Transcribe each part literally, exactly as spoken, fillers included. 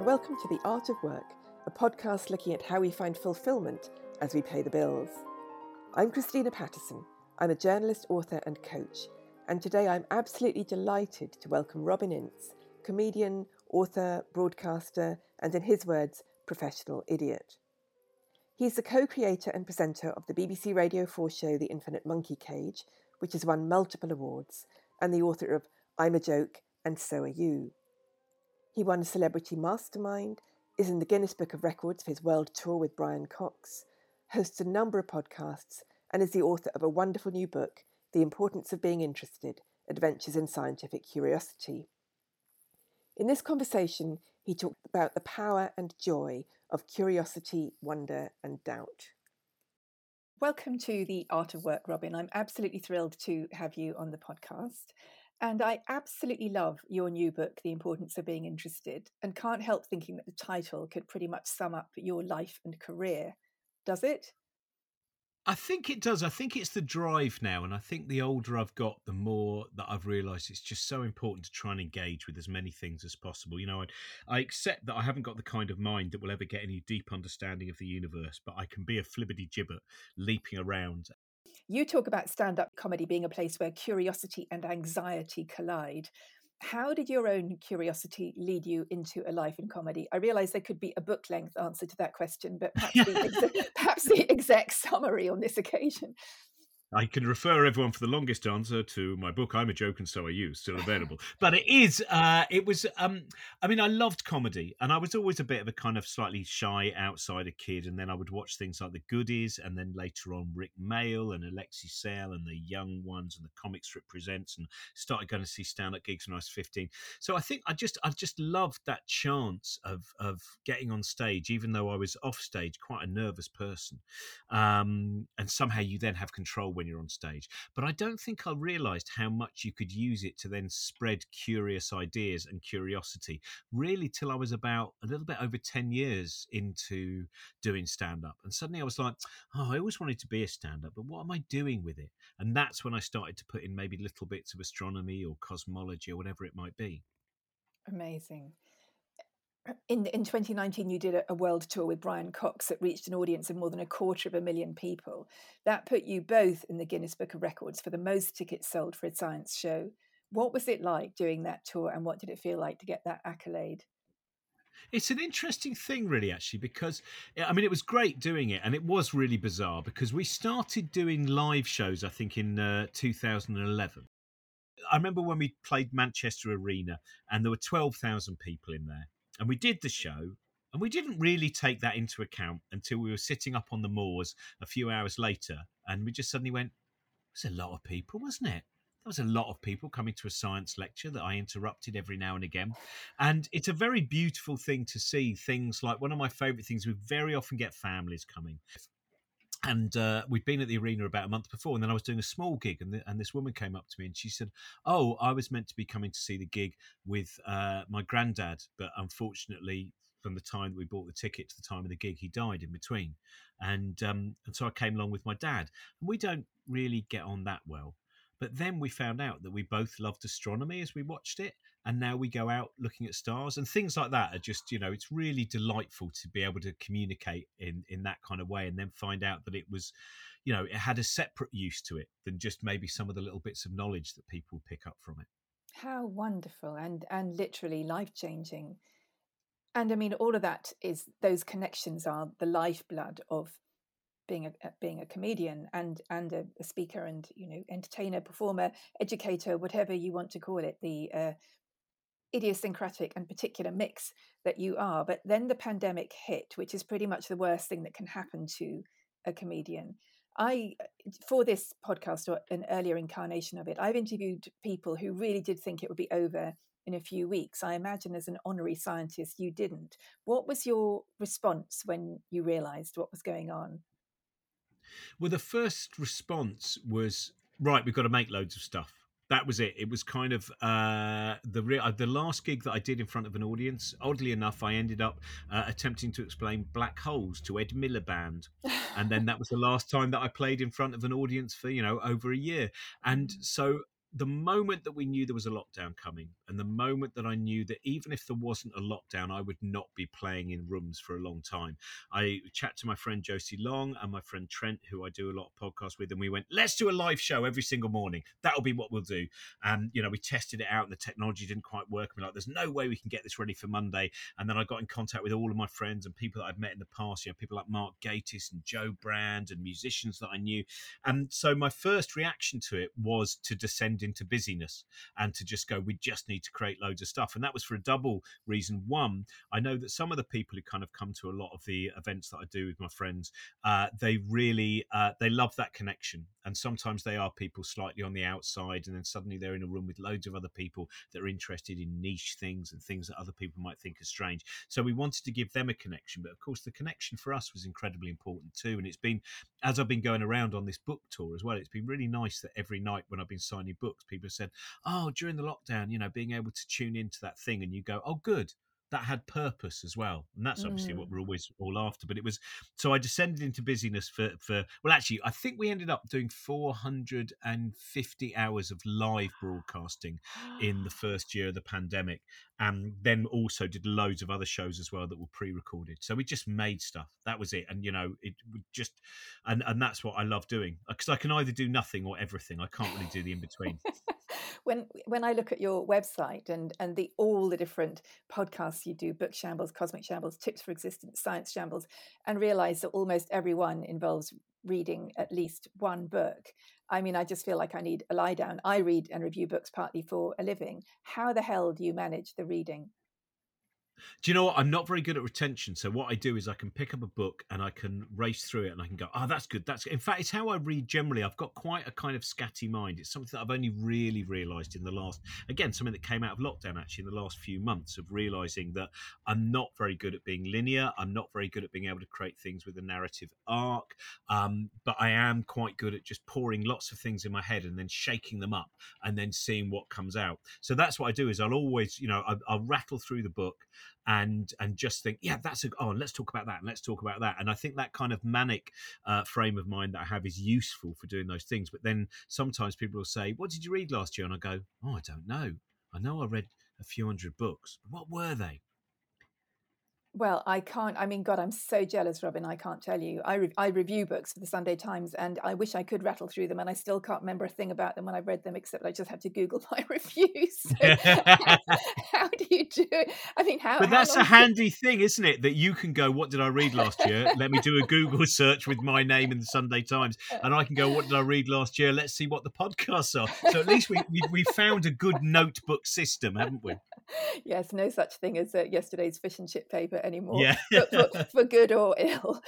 and welcome to The Art of Work, a podcast looking at how we find fulfilment as we pay the bills. I'm Christina Patterson. I'm a journalist, author and coach, and today I'm absolutely delighted to welcome Robin Ince, comedian, author, broadcaster and, in his words, professional idiot. He's the co-creator and presenter of the B B C Radio four show The Infinite Monkey Cage, which has won multiple awards, and the author of I'm a Joke and So Are You. He won a Celebrity Mastermind, is in the Guinness Book of Records for his world tour with Brian Cox, hosts a number of podcasts, and is the author of a wonderful new book, The Importance of Being Interested: Adventures in Scientific Curiosity. In this conversation, he talked about the power and joy of curiosity, wonder and doubt. Welcome to The Art of Work, Robin. I'm absolutely thrilled to have you on the podcast. And I absolutely love your new book, The Importance of Being Interested, and can't help thinking that the title could pretty much sum up your life and career. Does it? I think it does. I think it's the drive now. And I think the older I've got, the more that I've realised it's just so important to try and engage with as many things as possible. You know, I, I accept that I haven't got the kind of mind that will ever get any deep understanding of the universe, but I can be a flibbity gibbet leaping around. You talk about stand-up comedy being a place where curiosity and anxiety collide. How did your own curiosity lead you into a life in comedy? I realise there could be a book-length answer to that question, but perhaps the, ex- perhaps the exact summary on this occasion. I can refer everyone for the longest answer to my book, I'm a Joke and So Are You, still available. But it is, uh, it was, um, I mean, I loved comedy and I was always a bit of a kind of slightly shy outsider kid. And then I would watch things like The Goodies and then later on Rick Mayall and Alexi Sale and The Young Ones and The Comic Strip Presents, and started going to see stand-up gigs when I was fifteen. So I think I just I just loved that chance of, of getting on stage, even though I was off stage, quite a nervous person. Um, and somehow you then have control when you're on stage. But I don't think I realised how much you could use it to then spread curious ideas and curiosity, really, till I was about a little bit over ten years into doing stand-up. And suddenly I was like, oh, I always wanted to be a stand-up, but what am I doing with it? And that's when I started to put in maybe little bits of astronomy or cosmology or whatever it might be. Amazing. In in twenty nineteen, you did a world tour with Brian Cox that reached an audience of more than a quarter of a million people. That put you both in the Guinness Book of Records for the most tickets sold for a science show. What was it like doing that tour, and what did it feel like to get that accolade? It's an interesting thing, really, actually, because, I mean, it was great doing it, and it was really bizarre because we started doing live shows, I think, in uh, two thousand eleven. I remember when we played Manchester Arena and there were twelve thousand people in there. And we did the show, and we didn't really take that into account until we were sitting up on the moors a few hours later, and we just suddenly went, there's a lot of people, wasn't it? There was a lot of people coming to a science lecture that I interrupted every now and again. And it's a very beautiful thing to see things like, one of my favourite things, we very often get families coming. And uh, we'd been at the arena about a month before, and then I was doing a small gig, and, the, and this woman came up to me and she said, oh, I was meant to be coming to see the gig with uh, my granddad, but unfortunately from the time that we bought the ticket to the time of the gig, he died in between. And, um, and so I came along with my dad. And we don't really get on that well. But then we found out that we both loved astronomy as we watched it. And now we go out looking at stars and things like that are just, you know, it's really delightful to be able to communicate in, in that kind of way, and then find out that it was, you know, it had a separate use to it than just maybe some of the little bits of knowledge that people pick up from it. How wonderful and, and literally life-changing. And I mean, all of that is, those connections are the lifeblood of being a being a comedian and and a, a speaker and, you know, entertainer, performer, educator, whatever you want to call it, the uh, idiosyncratic and particular mix that you are. But then the pandemic hit, which is pretty much the worst thing that can happen to a comedian. I, for this podcast or an earlier incarnation of it, I've interviewed people who really did think it would be over in a few weeks. I imagine as an honorary scientist, you didn't. What was your response when you realised what was going on? Well, the first response was, right, we've got to make loads of stuff. That was it. It was kind of uh, the re- the last gig that I did in front of an audience. Oddly enough, I ended up uh, attempting to explain black holes to Ed Miliband. And then that was the last time that I played in front of an audience for, you know, over a year. And so the moment that we knew there was a lockdown coming, and the moment that I knew that even if there wasn't a lockdown, I would not be playing in rooms for a long time, I chat to my friend Josie Long and my friend Trent, who I do a lot of podcasts with, and we went, let's do a live show every single morning. That'll be what we'll do. And, you know, we tested it out and the technology didn't quite work. We're like, there's no way we can get this ready for Monday. And then I got in contact with all of my friends and people that I'd met in the past, you know, people like Mark Gatiss and Joe Brand and musicians that I knew. And so my first reaction to it was to descend into busyness and to just go, we just need to create loads of stuff. And that was for a double reason. One, I know that some of the people who kind of come to a lot of the events that I do with my friends, uh, they really, uh, they love that connection. And sometimes they are people slightly on the outside, and then suddenly they're in a room with loads of other people that are interested in niche things and things that other people might think are strange. So we wanted to give them a connection. But of course, the connection for us was incredibly important too. And it's been, as I've been going around on this book tour as well, it's been really nice that every night when I've been signing books, people have said, oh, during the lockdown, you know, being able to tune into that thing, and you go, oh, good. That had purpose as well. And that's obviously mm. what we're always all after. But it was, so I descended into busyness for, for, well, actually, I think we ended up doing four hundred fifty hours of live broadcasting in the first year of the pandemic. And then also did loads of other shows as well that were pre-recorded. So we just made stuff. That was it. And, you know, it just, and, and that's what I love doing, because I can either do nothing or everything. I can't really do the in-between. When when I look at your website and and the all the different podcasts you do, Book Shambles, Cosmic Shambles, Tips for Existence, Science Shambles, and realise that almost every one involves reading at least one book. I mean, I just feel like I need a lie down. I read and review books partly for a living. How the hell do you manage the reading? Do you know what? I'm not very good at retention. So what I do is I can pick up a book and I can race through it and I can go, oh, that's good. That's good. In fact, it's how I read generally. I've got quite a kind of scatty mind. It's something that I've only really realised in the last, again, something that came out of lockdown actually in the last few months, of realising that I'm not very good at being linear. I'm not very good at being able to create things with a narrative arc. Um, but I am quite good at just pouring lots of things in my head and then shaking them up and then seeing what comes out. So that's what I do is I'll always, you know, I'll, I'll rattle through the book and and just think, yeah, that's a, oh, let's talk about that, and let's talk about that. And I think that kind of manic uh, frame of mind that I have is useful for doing those things. But then sometimes people will say, what did you read last year? And I go, oh, I don't know. I know I read a few hundred books. What were they? Well, I can't. I mean, God, I'm so jealous, Robin. I can't tell you. I, re- I review books for the Sunday Times, and I wish I could rattle through them, and I still can't remember a thing about them when I've read them, except I just have to Google my reviews. So how, how do you do it? I mean, how? But that's how a handy do... thing, isn't it? That you can go, what did I read last year? Let me do a Google search with my name in the Sunday Times, and I can go, what did I read last year? Let's see what the podcasts are. So at least we we, we found a good notebook system, haven't we? Yes, no such thing as uh, yesterday's fish and chip paper anymore, yeah. for, for, for good or ill.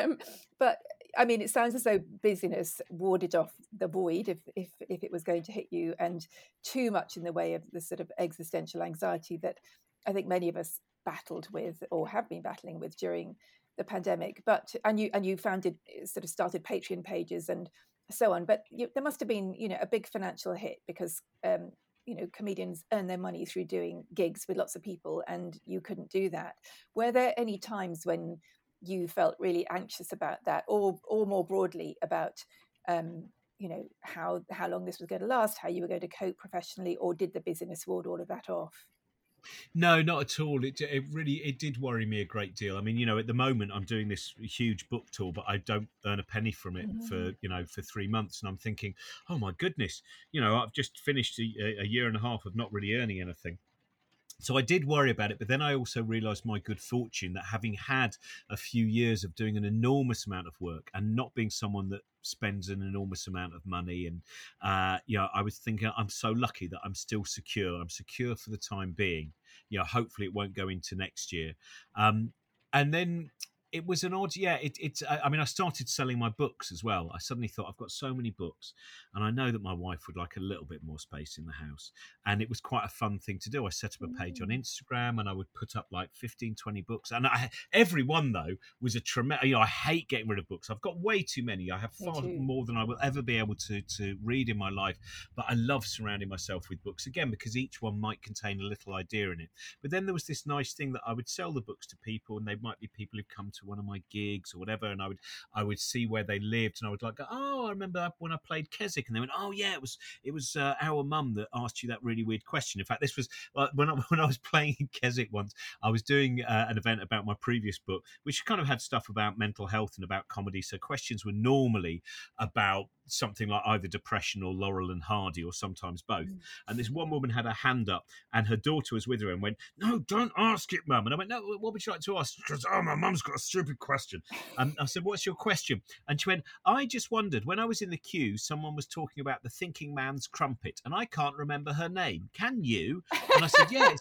Um, but I mean, it sounds as though busyness warded off the void if, if if it was going to hit you, and too much in the way of the sort of existential anxiety that I think many of us battled with or have been battling with during the pandemic. But and you and you founded sort of started Patreon pages and so on. But you, there must have been you know a big financial hit because. Um, you know, comedians earn their money through doing gigs with lots of people, and you couldn't do that. Were there any times when you felt really anxious about that, or or more broadly about, um, you know, how how long this was going to last, how you were going to cope professionally, or did the busyness ward all of that off? No, not at all. It it really it did worry me a great deal. I mean, you know, at the moment I'm doing this huge book tour, but I don't earn a penny from it mm-hmm. for you know for three months, and I'm thinking, oh my goodness, you know, I've just finished a, a year and a half of not really earning anything. So I did worry about it, but then I also realised my good fortune that having had a few years of doing an enormous amount of work and not being someone that spends an enormous amount of money, and uh, you know, I was thinking I'm so lucky that I'm still secure. I'm secure for the time being. You know, hopefully it won't go into next year. Um, and then. It was an odd, yeah, it, it's, I mean, I started selling my books as well. I suddenly thought I've got so many books, and I know that my wife would like a little bit more space in the house. And it was quite a fun thing to do. I set up a page on Instagram and I would put up like fifteen, twenty books. And I, every one, though, was a tremendous, you know, I hate getting rid of books. I've got way too many. I have far more than I will ever be able to, to read in my life. But I love surrounding myself with books, again, because each one might contain a little idea in it. But then there was this nice thing that I would sell the books to people, and they might be people who've come to to one of my gigs or whatever, and I would I would see where they lived, and I would like go, oh, I remember when I played Keswick, and they went, oh yeah, it was it was uh, our mum that asked you that really weird question. In fact, this was uh, when I when I was playing in Keswick once, I was doing uh, an event about my previous book, which kind of had stuff about mental health and about comedy. So questions were normally about something like either depression or Laurel and Hardy, or sometimes both. Mm. And this one woman had her hand up, and her daughter was with her and went, no, don't ask it, mum. And I went, no, what would you like to ask? Because, oh, my mum's got a stupid question. And I said, what's your question? And she went, I just wondered, when I was in the queue, someone was talking about the thinking man's crumpet, and I can't remember her name. Can you? And I said, yes.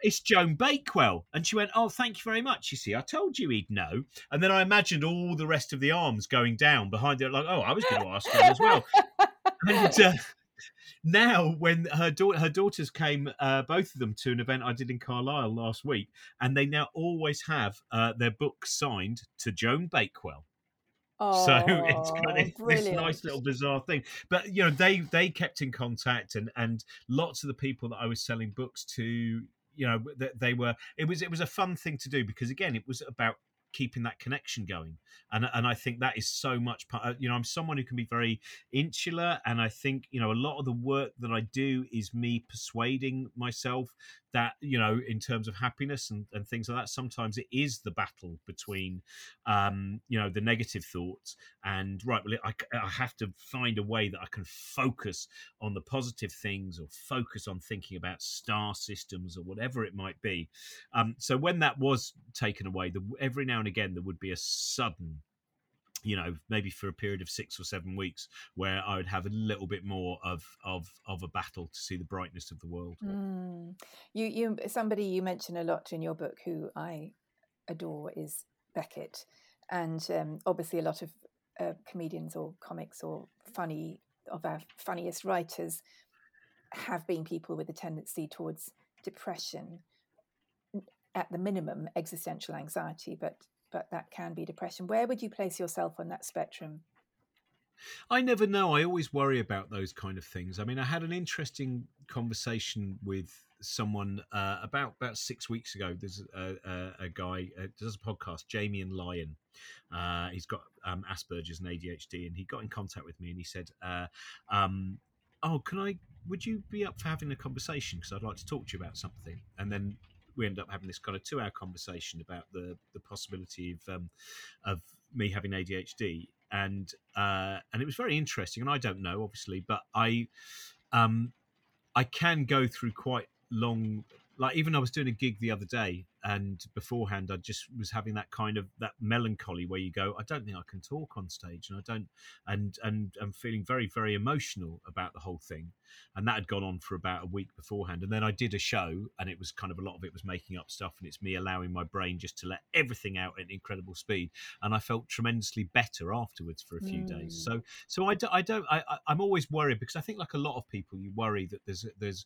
It's Joan Bakewell. And she went, oh, thank you very much. You see, I told you he'd know. And then I imagined all the rest of the arms going down behind her, like, oh, I was going to ask her as well. And uh, now when her, da- her daughters came, uh, both of them, to an event I did in Carlisle last week, and they now always have uh, their books signed to Joan Bakewell. Oh, so it's kind of brilliant. This nice little bizarre thing. But, you know, they, they kept in contact, and, and lots of the people that I was selling books to, you know, they were, it was, it was a fun thing to do, because again, it was about keeping that connection going. And and I think that is so much part, you know, I'm someone who can be very insular. And I think, you know, a lot of the work that I do is me persuading myself that, you know, in terms of happiness and, and things like that, sometimes it is the battle between, um, you know, the negative thoughts and, right, well, I, I have to find a way that I can focus on the positive things, or focus on thinking about star systems or whatever it might be. Um, so when that was taken away, the, every now and again there would be a sudden, you know, maybe for a period of six or seven weeks where I would have a little bit more of of of a battle to see the brightness of the world. Mm. You you somebody you mention a lot in your book who I adore is Beckett, and um, obviously a lot of uh, comedians or comics or funny of our funniest writers have been people with a tendency towards depression, at the minimum existential anxiety, but but that can be depression. Where would you place yourself on that spectrum? I never know. I always worry about those kind of things. I mean, I had an interesting conversation with someone uh, about about six weeks ago. There's a, a, a guy uh, does a podcast, Jamie and Lyon. Uh, he's got um, Asperger's and A D H D, and he got in contact with me and he said, uh, um, "Oh, can I? Would you be up for having a conversation? Because I'd like to talk to you about something." And then we end up having this kind of two-hour conversation about the the possibility of um, of me having A D H D, and uh, and it was very interesting. And I don't know, obviously, but I um, I can go through quite long. Like, even I was doing a gig the other day, and beforehand I just was having that kind of that melancholy where you go, I don't think I can talk on stage, and I don't, and and I'm feeling very, very emotional about the whole thing. And that had gone on for about a week beforehand. And then I did a show, and it was kind of, a lot of it was making up stuff, and it's me allowing my brain just to let everything out at incredible speed. And I felt tremendously better afterwards for a few mm. days. So, so I, do, I don't, I, I, I'm always worried, because I think, like a lot of people, you worry that there's, there's,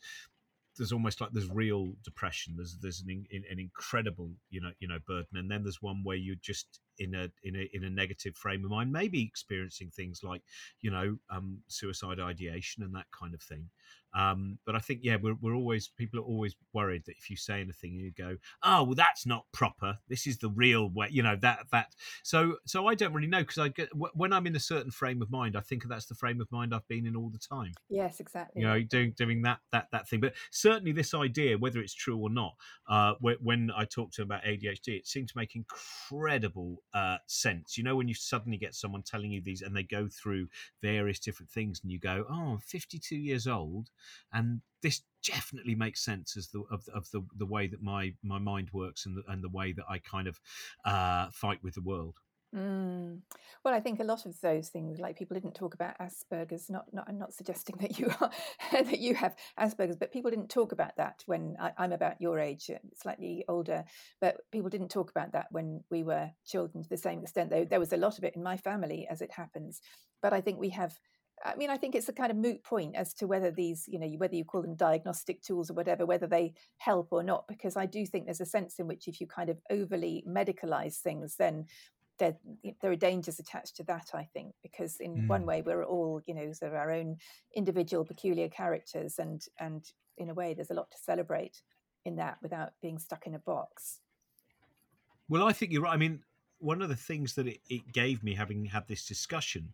there's almost like there's real depression. There's there's an, an incredible you know you know burden, and then there's one where you're just in a in a in a negative frame of mind, maybe experiencing things like you know um, suicide ideation and that kind of thing. Um, but I think yeah, we're we're always people are always worried that if you say anything, you go, oh well, that's not proper. This is the real way, you know that that. So so I don't really know, because I get, when I'm in a certain frame of mind, I think that's the frame of mind I've been in all the time. Yes, exactly. You know, doing doing that that that thing. But certainly this idea, whether it's true or not, uh, when I talk to him about A D H D, it seemed to make incredible uh, sense. You know, when you suddenly get someone telling you these, and they go through various different things, and you go, oh, I'm fifty-two years old. And this definitely makes sense as the of, of the the way that my my mind works, and the, and the way that I kind of uh, fight with the world. Mm. Well, I think a lot of those things, like, people didn't talk about Asperger's. Not, not I'm not suggesting that you are that you have Asperger's, but people didn't talk about that when I, I'm about your age, slightly older. But people didn't talk about that when we were children to the same extent. Though there was a lot of it in my family, as it happens. But I think we have. I mean, I think it's a kind of moot point as to whether these, you know, whether you call them diagnostic tools or whatever, whether they help or not, because I do think there's a sense in which if you kind of overly medicalise things, then there, there are dangers attached to that, I think, because in mm. one way we're all, you know, sort of our own individual peculiar characters, and and in a way there's a lot to celebrate in that without being stuck in a box. Well, I think you're right. I mean, one of the things that it, it gave me, having had this discussion,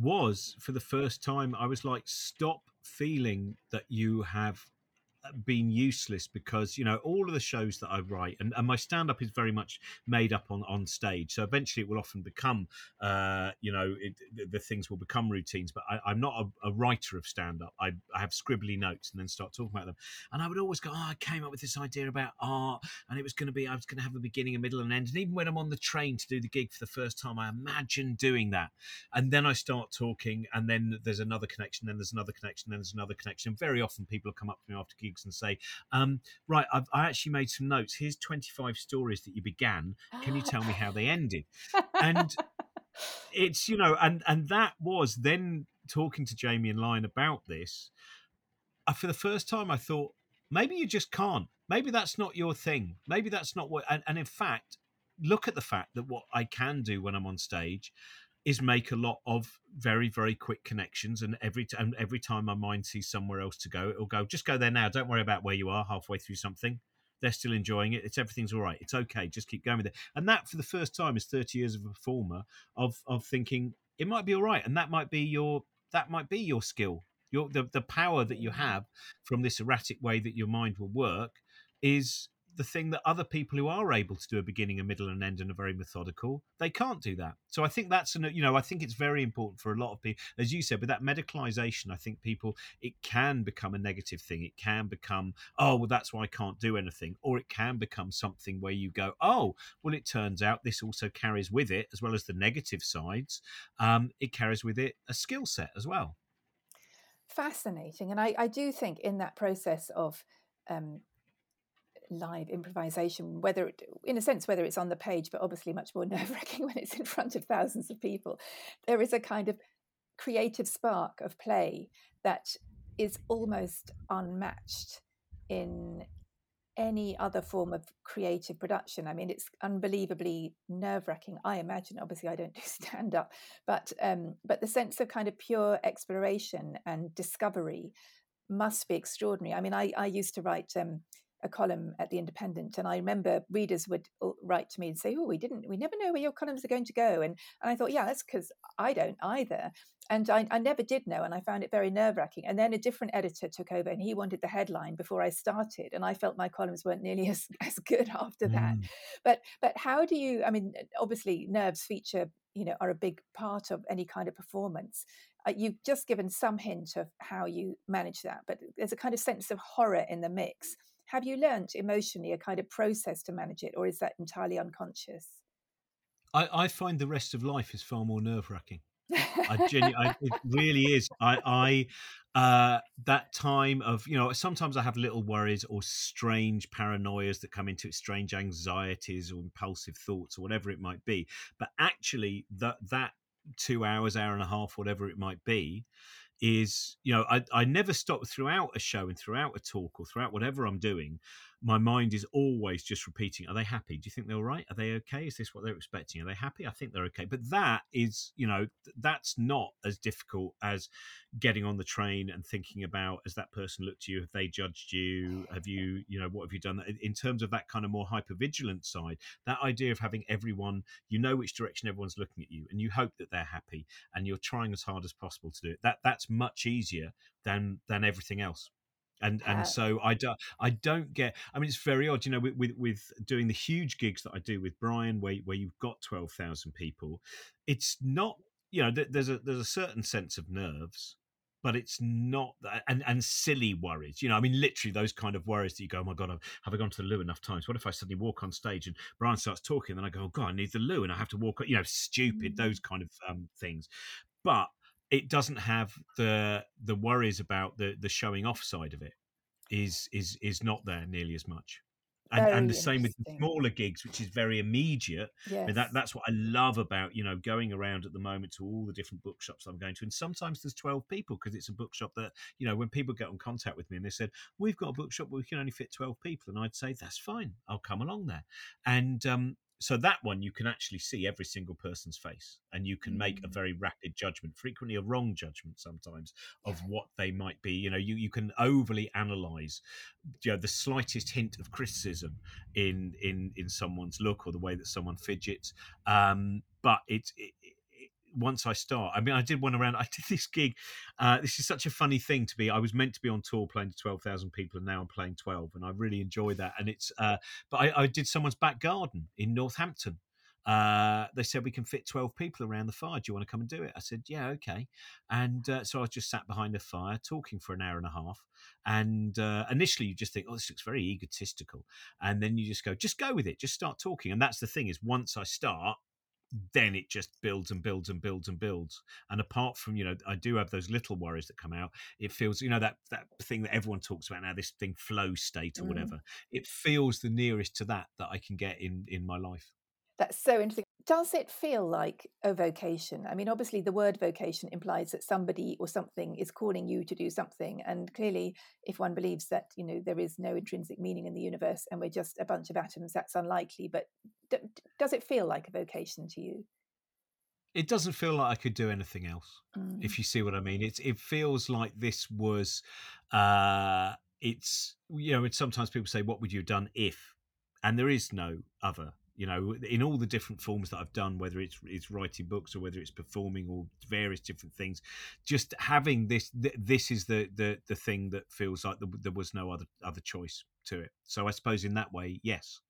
was for the first time I was like, stop feeling that you have been useless, because, you know, all of the shows that I write, and, and my stand-up is very much made up on on stage, so eventually it will often become uh you know it, the, the things will become routines, but I, I'm not a, a writer of stand-up. I, I have scribbly notes and then start talking about them, and I would always go, oh, I came up with this idea about art, and it was going to be, I was going to have a beginning, a middle and an end, and even when I'm on the train to do the gig for the first time, I imagine doing that, and then I start talking, and then there's another connection, then there's another connection, then there's another connection. Very often people come up to me after gigs and say, um, right, I've, I actually made some notes. Here's twenty-five stories that you began. Can you tell me how they ended? And it's, you know, and, and that was then talking to Jamie and Lion about this. Uh, for the first time, I thought, maybe you just can't. Maybe that's not your thing. Maybe that's not what, and, and in fact, look at the fact that what I can do when I'm on stage is make a lot of very, very quick connections, and every t- and every time my mind sees somewhere else to go, it'll go, just go there now. Don't worry about where you are halfway through something. They're still enjoying it. It's everything's all right. It's okay. Just keep going with it. And that, for the first time, is thirty years of a performer of of thinking it might be all right, and that might be your that might be your skill, your the the power that you have from this erratic way that your mind will work is the thing that other people who are able to do a beginning, a middle, and end, and are very methodical, they can't do that. So I think that's, an, you know, I think it's very important for a lot of people, as you said, with that medicalization. I think people, it can become a negative thing. It can become, oh, well, that's why I can't do anything. Or it can become something where you go, oh, well, it turns out this also carries with it, as well as the negative sides, um, it carries with it a skill set as well. Fascinating. And I, I do think in that process of, um, live improvisation, whether it, in a sense, whether it's on the page, but obviously much more nerve-wracking when it's in front of thousands of people, there is a kind of creative spark of play that is almost unmatched in any other form of creative production. I mean, it's unbelievably nerve-wracking, I imagine. Obviously, I don't do stand-up, but um, but the sense of kind of pure exploration and discovery must be extraordinary. I mean, I, I used to write um, a column at The Independent, and I remember readers would write to me and say, oh, we didn't, we never know where your columns are going to go. And and I thought, yeah, that's because I don't either. And I, I never did know, and I found it very nerve-wracking. And then a different editor took over, and he wanted the headline before I started, and I felt my columns weren't nearly as, as good after mm. that. But but how do you, I mean, obviously nerves feature, you know, are a big part of any kind of performance. Uh, you've just given some hint of how you manage that, but there's a kind of sense of horror in the mix. Have you learnt emotionally a kind of process to manage it, or is that entirely unconscious? I, I find the rest of life is far more nerve-wracking. I genu- I, it really is. I, I uh, that time of, you know, sometimes I have little worries or strange paranoias that come into it, strange anxieties or impulsive thoughts or whatever it might be. But actually, that that two hours, hour and a half, whatever it might be, is, you know, I, I never stop throughout a show and throughout a talk or throughout whatever I'm doing. My mind is always just repeating, are they happy? Do you think they're all right? Are they okay? Is this what they're expecting? Are they happy? I think they're okay. But that is, you know, that's not as difficult as getting on the train and thinking about, has that person looked at you? Have they judged you? Have you, you know, what have you done? In terms of that kind of more hypervigilant side, that idea of having everyone, you know which direction everyone's looking at you, and you hope that they're happy, and you're trying as hard as possible to do it. That that's much easier than than everything else. And and so I, do, I don't get, I mean, it's very odd, you know, with, with, with doing the huge gigs that I do with Brian, where, where you've got twelve thousand people, it's not, you know, there's a, there's a certain sense of nerves, but it's not, and, and silly worries, you know, I mean, literally those kind of worries that you go, oh my God, have I gone to the loo enough times? What if I suddenly walk on stage and Brian starts talking, and then I go, oh God, I need the loo, and I have to walk, you know, stupid, those kind of um, things. But it doesn't have the the worries about the the showing off side of it is is is not there nearly as much. And, and the same with the smaller gigs, which is very immediate. Yes. I mean, that, that's what I love about, you know, going around at the moment to all the different bookshops I'm going to. And sometimes there's twelve people, because it's a bookshop that, you know, when people get in contact with me and they said, we've got a bookshop where we can only fit twelve people. And I'd say, that's fine. I'll come along there. And um, So that one, you can actually see every single person's face, and you can make a very rapid judgment, frequently a wrong judgment sometimes, of what they might be. You know, you, you can overly analyze, you know, the slightest hint of criticism in in in someone's look or the way that someone fidgets. Um, but it's it, it, once I start, I mean, I did one around, I did this gig. Uh, this is such a funny thing to be. I was meant to be on tour playing to twelve thousand people, and now I'm playing twelve, and I really enjoy that. And it's, uh, but I, I did someone's back garden in Northampton. Uh, they said, we can fit twelve people around the fire. Do you want to come and do it? I said, yeah, okay. And uh, so I was just sat behind the fire talking for an hour and a half. And uh, initially you just think, oh, this looks very egotistical. And then you just go, just go with it. Just start talking. And that's the thing is, once I start, then it just builds and builds and builds and builds. And apart from, you know, I do have those little worries that come out. It feels, you know, that that thing that everyone talks about now, this thing flow state or mm. whatever. It feels the nearest to that that I can get in, in my life. That's so interesting. Does it feel like a vocation? I mean, obviously the word vocation implies that somebody or something is calling you to do something. And clearly, if one believes that, you know, there is no intrinsic meaning in the universe and we're just a bunch of atoms, that's unlikely. But d- does it feel like a vocation to you? It doesn't feel like I could do anything else, mm. if you see what I mean. It's, it feels like this was, uh, it's, you know, it's sometimes people say, what would you have done if? And there is no other. You know, in all the different forms that I've done, whether it's it's writing books or whether it's performing or various different things, just having this, th- this is the, the the thing that feels like the, there was no other other choice to it. So I suppose in that way, yes.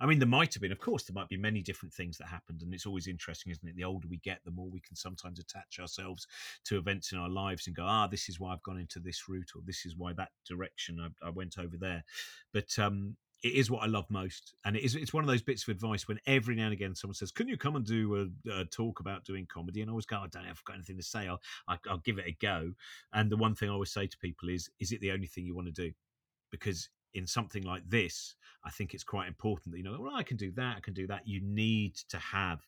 I mean, there might have been, of course, there might be many different things that happened. And it's always interesting, isn't it? The older we get, the more we can sometimes attach ourselves to events in our lives and go, ah, this is why I've gone into this route, or this is why that direction I, I went over there. But, um, it is what I love most. And it is, it's one of those bits of advice when every now and again someone says, can you come and do a, a talk about doing comedy? And I always go, I don't know if I've got anything to say. I'll, I'll give it a go. And the one thing I always say to people is, is it the only thing you want to do? Because in something like this, I think it's quite important that, you know, well, I can do that, I can do that. You need to have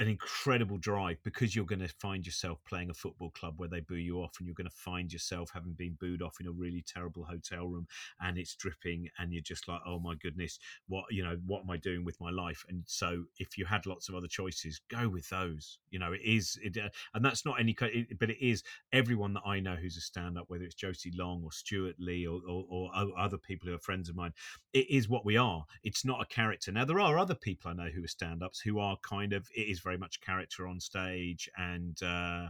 an incredible drive, because you're going to find yourself playing a football club where they boo you off, and you're going to find yourself having been booed off in a really terrible hotel room, and it's dripping, and you're just like, oh my goodness, what, you know, what am I doing with my life? And so if you had lots of other choices, go with those. You know, it is, it, uh, and that's not any, it, but it is everyone that I know who's a stand-up, whether it's Josie Long or Stuart Lee or, or, or other people who are friends of mine, it is what we are. It's not a character. Now, there are other people I know who are stand-ups who are kind of, it is very much character on stage, and uh,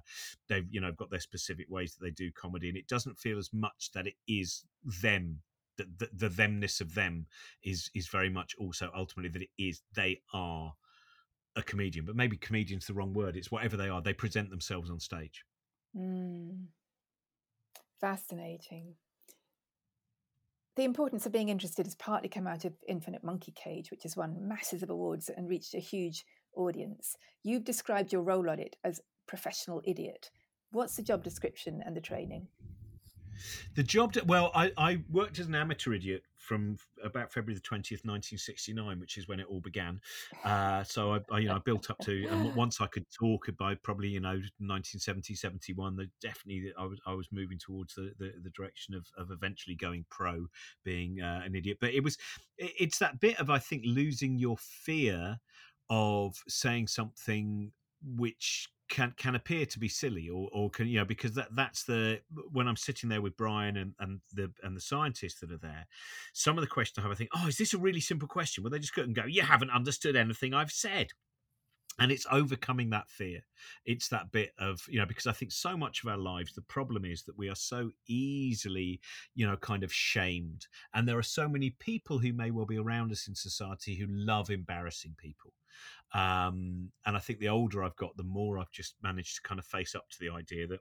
they've, you know, got their specific ways that they do comedy, and it doesn't feel as much that it is them, that the, the themness of them is is very much also ultimately that it is they are a comedian. But maybe comedian's the wrong word. It's whatever they are, they present themselves on stage. Mm. Fascinating. The Importance of Being Interested has partly come out of Infinite Monkey Cage, which has won masses of awards and reached a huge audience. You've described your role on it as professional idiot. What's the job description and the training? The job, well, I, I worked as an amateur idiot from about February the twentieth, nineteen sixty-nine, which is when it all began. Uh, so I, I, you know, I built up to, and once I could talk by probably, you know, nineteen seventy, seventy-one, that definitely I was, I was moving towards the, the, the direction of, of eventually going pro, being uh, an idiot. But it was, it's that bit of, I think, losing your fear of saying something which can can appear to be silly, or or can, you know, because that that's the, when I'm sitting there with Brian and, and the and the scientists that are there, some of the questions I have, I think, oh, is this a really simple question? Well, they just go and go, you haven't understood anything I've said. And it's overcoming that fear. It's that bit of, you know, because I think so much of our lives, the problem is that we are so easily, you know, kind of shamed. And there are so many people who may well be around us in society who love embarrassing people. Um, and I think the older I've got, the more I've just managed to kind of face up to the idea that,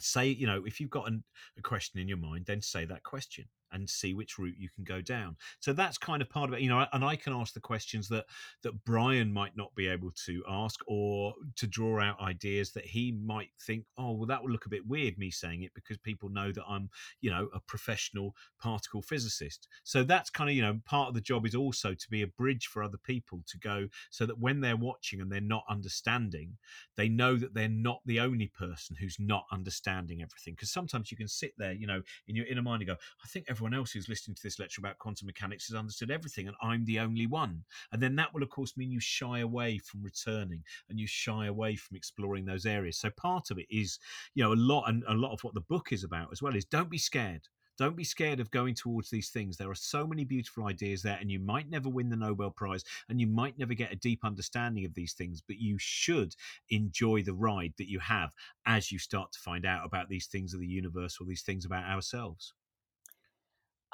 say, you know, if you've got an, a question in your mind, then say that question and see which route you can go down. So that's kind of part of it, you know, and I can ask the questions that that Brian might not be able to ask, or to draw out ideas that he might think, oh, well, that would look a bit weird, me saying it, because people know that I'm, you know, a professional particle physicist. So that's kind of, you know, part of the job is also to be a bridge for other people to go, so that when they're watching and they're not understanding, they know that they're not the only person who's not understanding everything. Because sometimes you can sit there, you know, in your inner mind and go, I think everyone everyone else who's listening to this lecture about quantum mechanics has understood everything and I'm the only one. And then that will, of course, mean you shy away from returning and you shy away from exploring those areas. So part of it is, you know, a lot, and a lot of what the book is about as well is don't be scared. Don't be scared of going towards these things. There are so many beautiful ideas there, and you might never win the Nobel Prize and you might never get a deep understanding of these things, but you should enjoy the ride that you have as you start to find out about these things of the universe or these things about ourselves.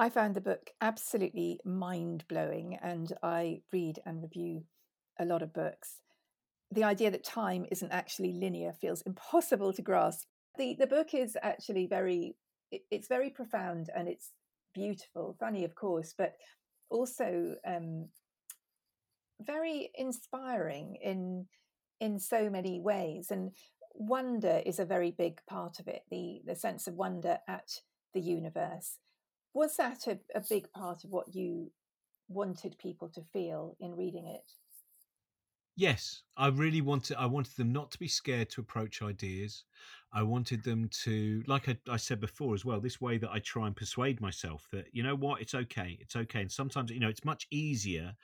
I found the book absolutely mind-blowing, and I read and review a lot of books. The idea that time isn't actually linear feels impossible to grasp. The, the book is actually very... it's very profound and it's beautiful, funny, of course, but also um, very inspiring in in so many ways. And wonder is a very big part of it, the, the sense of wonder at the universe. Was that a, a big part of what you wanted people to feel in reading it? Yes, I really wanted, I wanted them not to be scared to approach ideas. I wanted them to, like I, I said before as well, this way that I try and persuade myself that, you know what, it's okay, it's okay. And sometimes, you know, it's much easier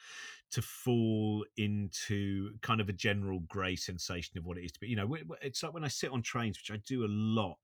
to fall into kind of a general grey sensation of what it is to be. You know, it's like when I sit on trains, which I do a lot,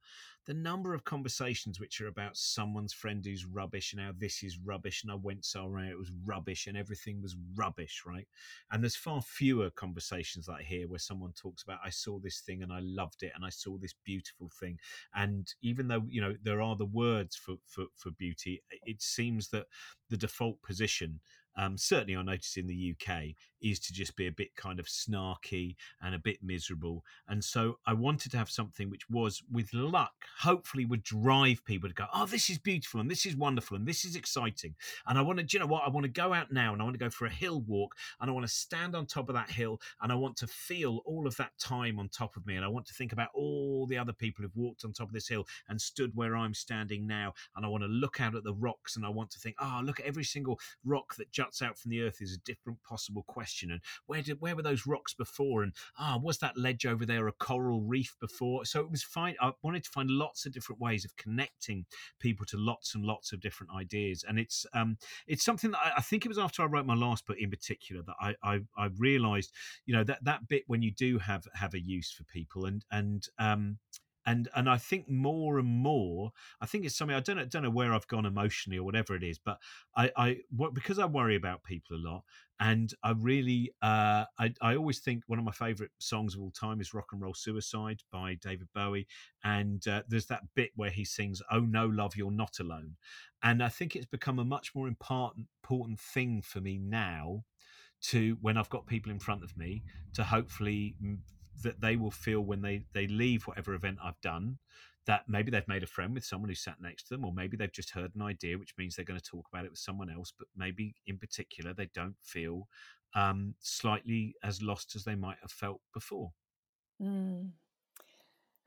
the number of conversations which are about someone's friend who's rubbish and how this is rubbish and I went somewhere and it was rubbish and everything was rubbish, right? And there's far fewer conversations that I hear where someone talks about, I saw this thing and I loved it and I saw this beautiful thing. And even though, you know, there are the words for, for, for beauty, it seems that the default position, Um, certainly I noticed in the U K, is to just be a bit kind of snarky and a bit miserable. And so I wanted to have something which was, with luck, hopefully would drive people to go, oh, this is beautiful and this is wonderful and this is exciting. And I want to, do you know what, I want to go out now and I want to go for a hill walk and I want to stand on top of that hill and I want to feel all of that time on top of me and I want to think about all the other people who've walked on top of this hill and stood where I'm standing now and I want to look out at the rocks and I want to think, oh, look at every single rock that juts out from the earth is a different possible question, and where did where were those rocks before, and ah was that ledge over there a coral reef before? So it was fine. I wanted to find lots of different ways of connecting people to lots and lots of different ideas, and it's um it's something that I, I think it was after I wrote my last book in particular that I I, I realised, you know, that that bit when you do have have a use for people, and and um. And and I think more and more, I think it's something, I don't know, don't know where I've gone emotionally or whatever it is, but I, I because I worry about people a lot, and I really, uh, I, I always think one of my favourite songs of all time is Rock and Roll Suicide by David Bowie. And uh, there's that bit where he sings, oh no, love, you're not alone. And I think it's become a much more important, important thing for me now to, when I've got people in front of me, to hopefully... that they will feel when they, they leave whatever event I've done, that maybe they've made a friend with someone who sat next to them, or maybe they've just heard an idea, which means they're going to talk about it with someone else, but maybe in particular they don't feel um, slightly as lost as they might have felt before. Mm.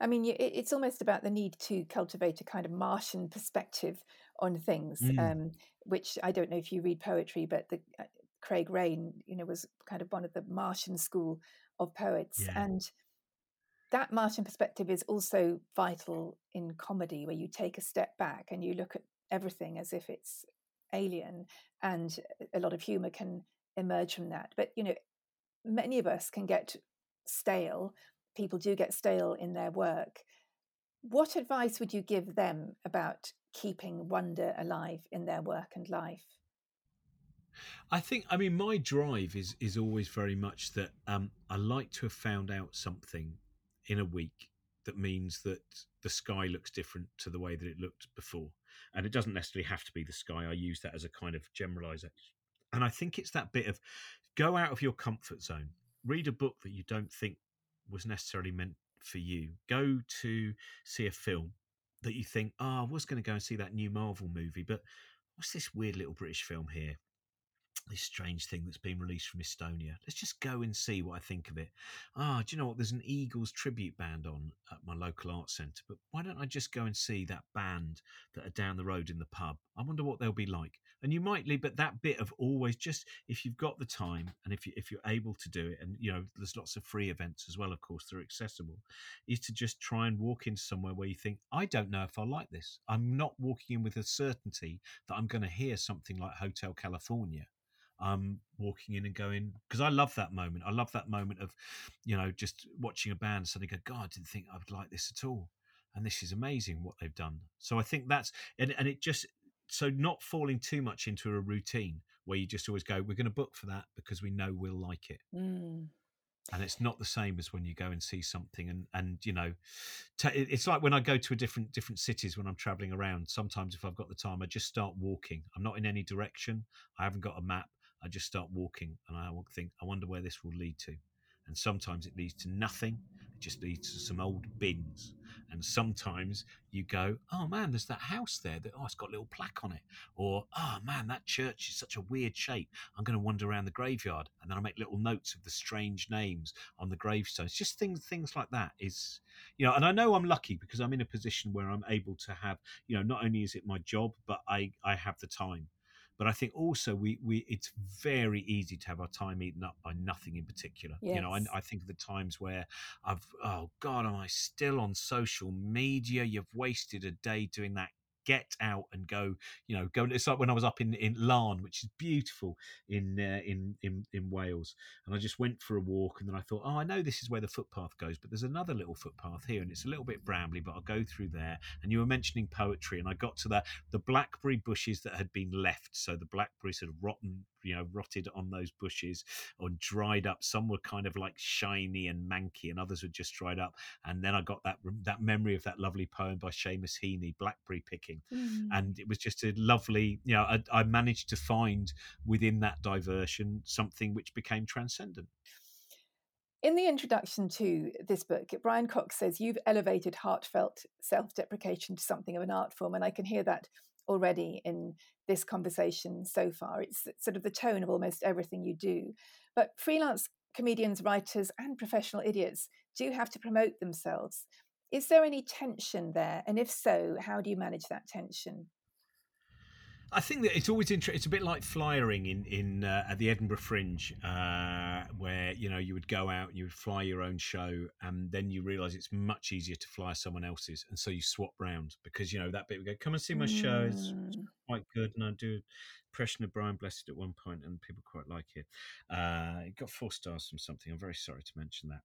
I mean, it's almost about the need to cultivate a kind of Martian perspective on things, mm. um, which I don't know if you read poetry, but the, uh, Craig Raine, you know, was kind of one of the Martian school of poets, yeah. And that Martian perspective is also vital in comedy, where you take a step back and you look at everything as if it's alien, and a lot of humour can emerge from that. But, you know, many of us can get stale. People do get stale in their work. What advice would you give them about keeping wonder alive in their work and life? I think, I mean, my drive is is always very much that um, I like to have found out something in a week that means that the sky looks different to the way that it looked before. And it doesn't necessarily have to be the sky. I use that as a kind of generalisation. And I think it's that bit of go out of your comfort zone, read a book that you don't think was necessarily meant for you, go to see a film that you think, oh, I was going to go and see that new Marvel movie, but what's this weird little British film here? this strange thing that's been released from Estonia. Let's just go and see what I think of it. Ah, do you know what? There's an Eagles tribute band on at my local arts centre, but why don't I just go and see that band that are down the road in the pub? I wonder what they'll be like. And you might leave, but that bit of always just, if you've got the time and if, you, if you're able to do it, and, you know, there's lots of free events as well, of course, they're accessible, is to just try and walk in somewhere where you think, I don't know if I like this. I'm not walking in with a certainty that I'm going to hear something like Hotel California. I'm walking in and going, because I love that moment. I love that moment of, you know, just watching a band suddenly go, God, I didn't think I would like this at all. And this is amazing what they've done. So I think that's, and, and it just, so not falling too much into a routine where you just always go, we're going to book for that because we know we'll like it. Mm. And it's not the same as when you go and see something and, and you know, t- it's like when I go to a different different cities when I'm travelling around, sometimes if I've got the time, I just start walking. I'm not in any direction. I haven't got a map. I just start walking and I think, I wonder where this will lead to. And sometimes it leads to nothing. It just leads to some old bins. And sometimes you go, oh, man, there's that house there. That, oh, it's got a little plaque on it. Or, oh, man, that church is such a weird shape. I'm going to wander around the graveyard. And then I make little notes of the strange names on the gravestones. Just things things like that is, you know, and I know I'm lucky because I'm in a position where I'm able to have, you know, not only is it my job, but I, I have the time. But I think also we, we it's very easy to have our time eaten up by nothing in particular. Yes. You know, I, I think of the times where I've, oh, God, am I still on social media? You've wasted a day doing that. Get out and go, you know, go. It's like when I was up in, in Larne, which is beautiful in, uh, in in in Wales. And I just went for a walk and then I thought, oh, I know this is where the footpath goes, but there's another little footpath here and it's a little bit brambly, but I'll go through there. And you were mentioning poetry and I got to the, the blackberry bushes that had been left. So the blackberries had rotten, you know, rotted on those bushes or dried up. Some were kind of like shiny and manky and others were just dried up. And then I got that that memory of that lovely poem by Seamus Heaney, Blackberry Picking. Mm. And it was just a lovely, you know, I, I managed to find within that diversion something which became transcendent. In the introduction to this book, Brian Cox says, you've elevated heartfelt self-deprecation to something of an art form. And I can hear that already in this conversation so far. It's sort of the tone of almost everything you do. But freelance comedians, writers, and professional idiots do have to promote themselves. Is there any tension there? And if so, how do you manage that tension? I think that it's always interesting. It's a bit like flyering in in uh, at the Edinburgh Fringe, uh, where you know you would go out and you would fly your own show, and then you realise it's much easier to fly someone else's, and so you swap round because you know that bit would go, come and see my mm. show. It's, it's quite good, and I do an impression of Brian Blessed at one point, and people quite like it. Uh, it got four stars from something. I'm very sorry to mention that.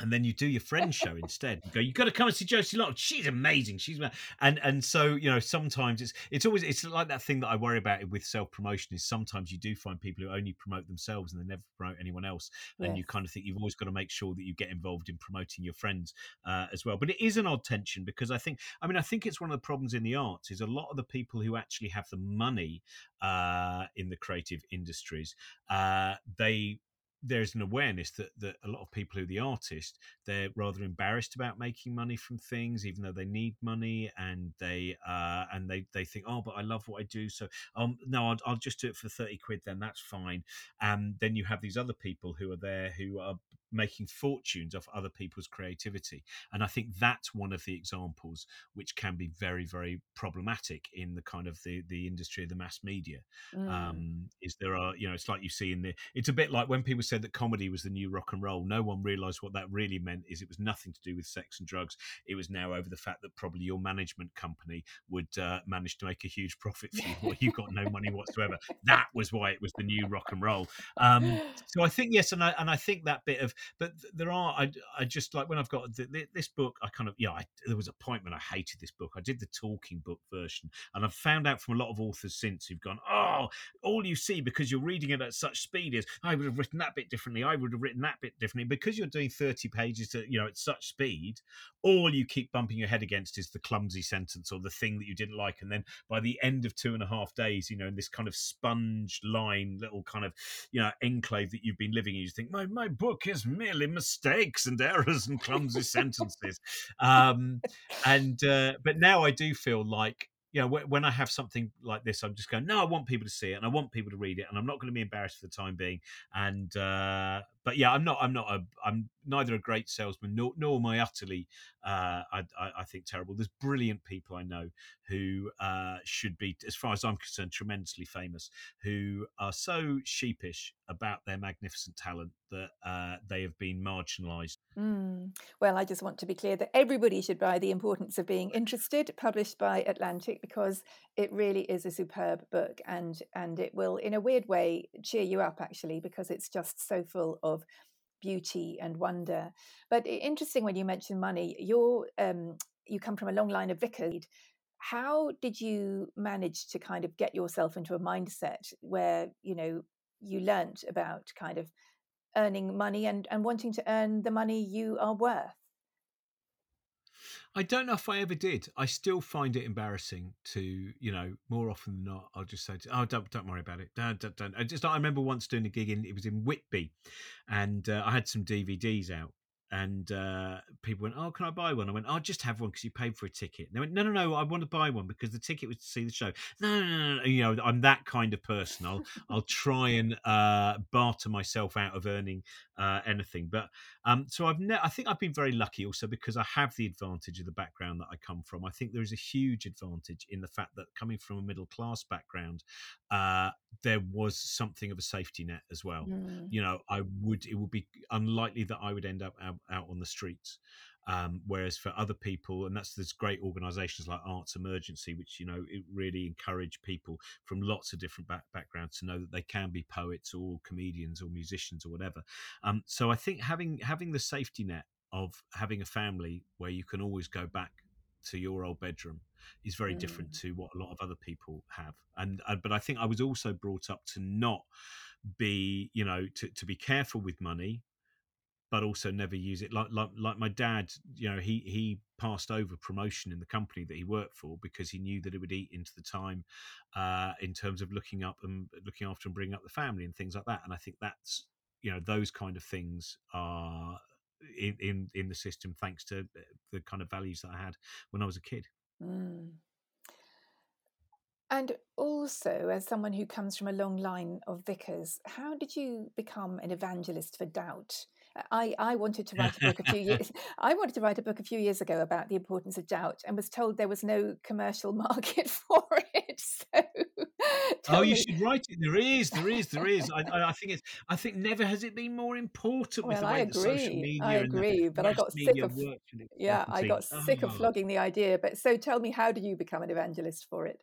And then you do your friend's show instead. You go, you've got to come and see Josie Long. She's amazing. She's amazing. and and so you know sometimes it's it's always it's like that thing that I worry about with self promotion is sometimes you do find people who only promote themselves and they never promote anyone else. And yes. You kind of think you've always got to make sure that you get involved in promoting your friends uh, as well. But it is an odd tension because I think I mean I think it's one of the problems in the arts is a lot of the people who actually have the money uh, in the creative industries uh, they. There's an awareness that, that a lot of people who are the artist, they're rather embarrassed about making money from things, even though they need money, and they uh, and they, they think, oh, but I love what I do, so um, no, I'll, I'll just do it for thirty quid, then that's fine. And then you have these other people who are there who are making fortunes off other people's creativity. And I think that's one of the examples which can be very, very problematic in the kind of the, the industry of the mass media. Mm. Um, is there are, you know, it's like you see in the, it's a bit like when people said that comedy was the new rock and roll, no one realized what that really meant is it was nothing to do with sex and drugs. It was now over the fact that probably your management company would uh, manage to make a huge profit for you while you got no money whatsoever. That was why it was the new rock and roll. Um, so I think, yes, and I, and I think that bit of, but there are, I, I just like when I've got th- this book, I kind of, yeah, I, there was a point when I hated this book. I did the talking book version, and I've found out from a lot of authors since who've gone, oh, all you see because you're reading it at such speed is I would have written that bit differently. I would have written that bit differently because you're doing thirty pages at, you know, at such speed. All you keep bumping your head against is the clumsy sentence or the thing that you didn't like. And then by the end of two and a half days, you know, in this kind of sponge line, little kind of, you know, enclave that you've been living in, you think, my, my book is merely mistakes and errors and clumsy sentences. Um, and uh, but now I do feel like, you know, when I have something like this, I'm just going, no, I want people to see it and I want people to read it, and I'm not going to be embarrassed for the time being. And uh, but yeah, I'm not, I'm not, a, I'm neither a great salesman nor, nor am I utterly, uh, I, I, I think terrible. There's brilliant people I know who uh, should be, as far as I'm concerned, tremendously famous, who are so sheepish about their magnificent talent that uh, they have been marginalised. Mm. Well, I just want to be clear that everybody should buy The Importance of Being Interested, published by Atlantic, because it really is a superb book, and and it will, in a weird way, cheer you up, actually, because it's just so full of beauty and wonder. But interesting when you mention money, you're, um, you come from a long line of vicars. How did you manage to kind of get yourself into a mindset where, you know, you learnt about kind of earning money and, and wanting to earn the money you are worth? I don't know if I ever did. I still find it embarrassing to, you know, more often than not, I'll just say, to, oh, don't don't worry about it. Don't, don't, don't. I just, I remember once doing a gig in, it was in Whitby, and uh, I had some D V Ds out, and uh, people went, oh, can I buy one? I went, I'll just have one because you paid for a ticket. And they went, no, no, no, I want to buy one because the ticket was to see the show. No, no, no, no. You know, I'm that kind of person. I'll I'll try and uh, barter myself out of earning uh, anything. But um, so I've ne- I think I've been very lucky also because I have the advantage of the background that I come from. I think there is a huge advantage in the fact that coming from a middle class background, uh, there was something of a safety net as well. Mm. You know, I would, it would be unlikely that I would end up out out on the streets, um, whereas for other people, and that's there's great organisations like Arts Emergency, which, you know, it really encourage people from lots of different back- backgrounds to know that they can be poets or comedians or musicians or whatever. Um, so I think having having the safety net of having a family where you can always go back to your old bedroom is very mm. different to what a lot of other people have. And uh, but I think I was also brought up to not be, you know, to, to be careful with money, but also never use it. Like, like like my dad, you know, he he passed over promotion in the company that he worked for because he knew that it would eat into the time uh, in terms of looking up and looking after and bringing up the family and things like that. And I think that's, you know, those kind of things are in in, in the system thanks to the kind of values that I had when I was a kid. Mm. And also, as someone who comes from a long line of vicars, how did you become an evangelist for doubt? I, I wanted to write a book a few years. I wanted to write a book a few years ago about the importance of doubt, and was told there was no commercial market for it. So, oh, you me. should write it. There is, there is, there is. I, I think it's. I think never has it been more important. Well, with the I way agree. That social media I agree, but I got sick of. Yeah, I got oh. sick of flogging the idea. But so, tell me, how did you become an evangelist for it?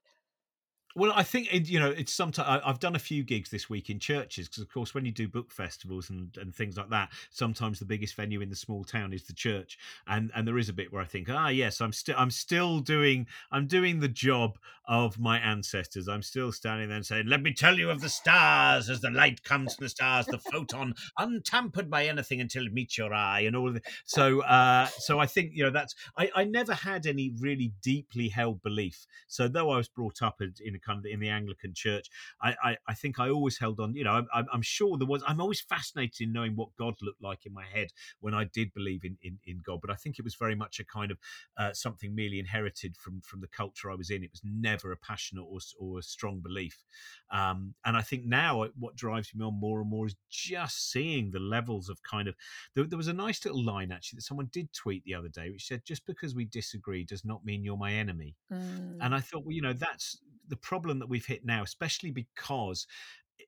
Well, I think, you know, it's sometimes I've done a few gigs this week in churches because, of course, when you do book festivals and, and things like that, sometimes the biggest venue in the small town is the church. And and there is a bit where I think, ah, yes, I'm still I'm still doing I'm doing the job of my ancestors. I'm still standing there and saying, let me tell you of the stars as the light comes from the stars, the photon untampered by anything until it meets your eye and all of it. So uh, so I think, you know, that's I, I never had any really deeply held belief. So though I was brought up in a kind of in the Anglican Church, I, I, I think I always held on. You know, I'm, I'm sure there was. I'm always fascinated in knowing what God looked like in my head when I did believe in, in, in God. But I think it was very much a kind of uh, something merely inherited from from the culture I was in. It was never a passionate or or a strong belief. Um, and I think now what drives me on more and more is just seeing the levels of kind of. There, there was a nice little line actually that someone did tweet the other day, which said, "Just because we disagree does not mean you're my enemy." Mm. And I thought, well, you know, that's the problem that we've hit now, especially because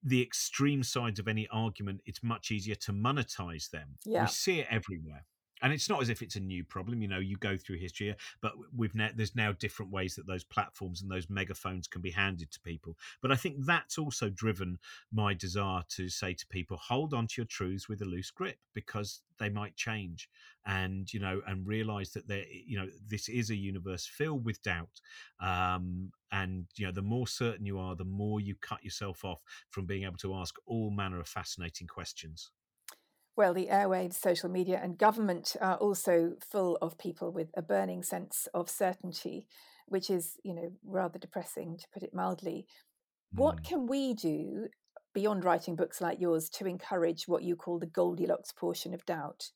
the extreme sides of any argument, it's much easier to monetize them. Yeah. We see it everywhere. And it's not as if it's a new problem, you know, you go through history, but we've now, there's now different ways that those platforms and those megaphones can be handed to people. But I think that's also driven my desire to say to people, hold on to your truths with a loose grip because they might change. And, you know, and realize that there, you know, this is a universe filled with doubt. Um, and, you know, the more certain you are, the more you cut yourself off from being able to ask all manner of fascinating questions. Well, the airwaves, social media and government are also full of people with a burning sense of certainty, which is, you know, rather depressing, to put it mildly. Mm. What can we do beyond writing books like yours to encourage what you call the Goldilocks portion of doubt?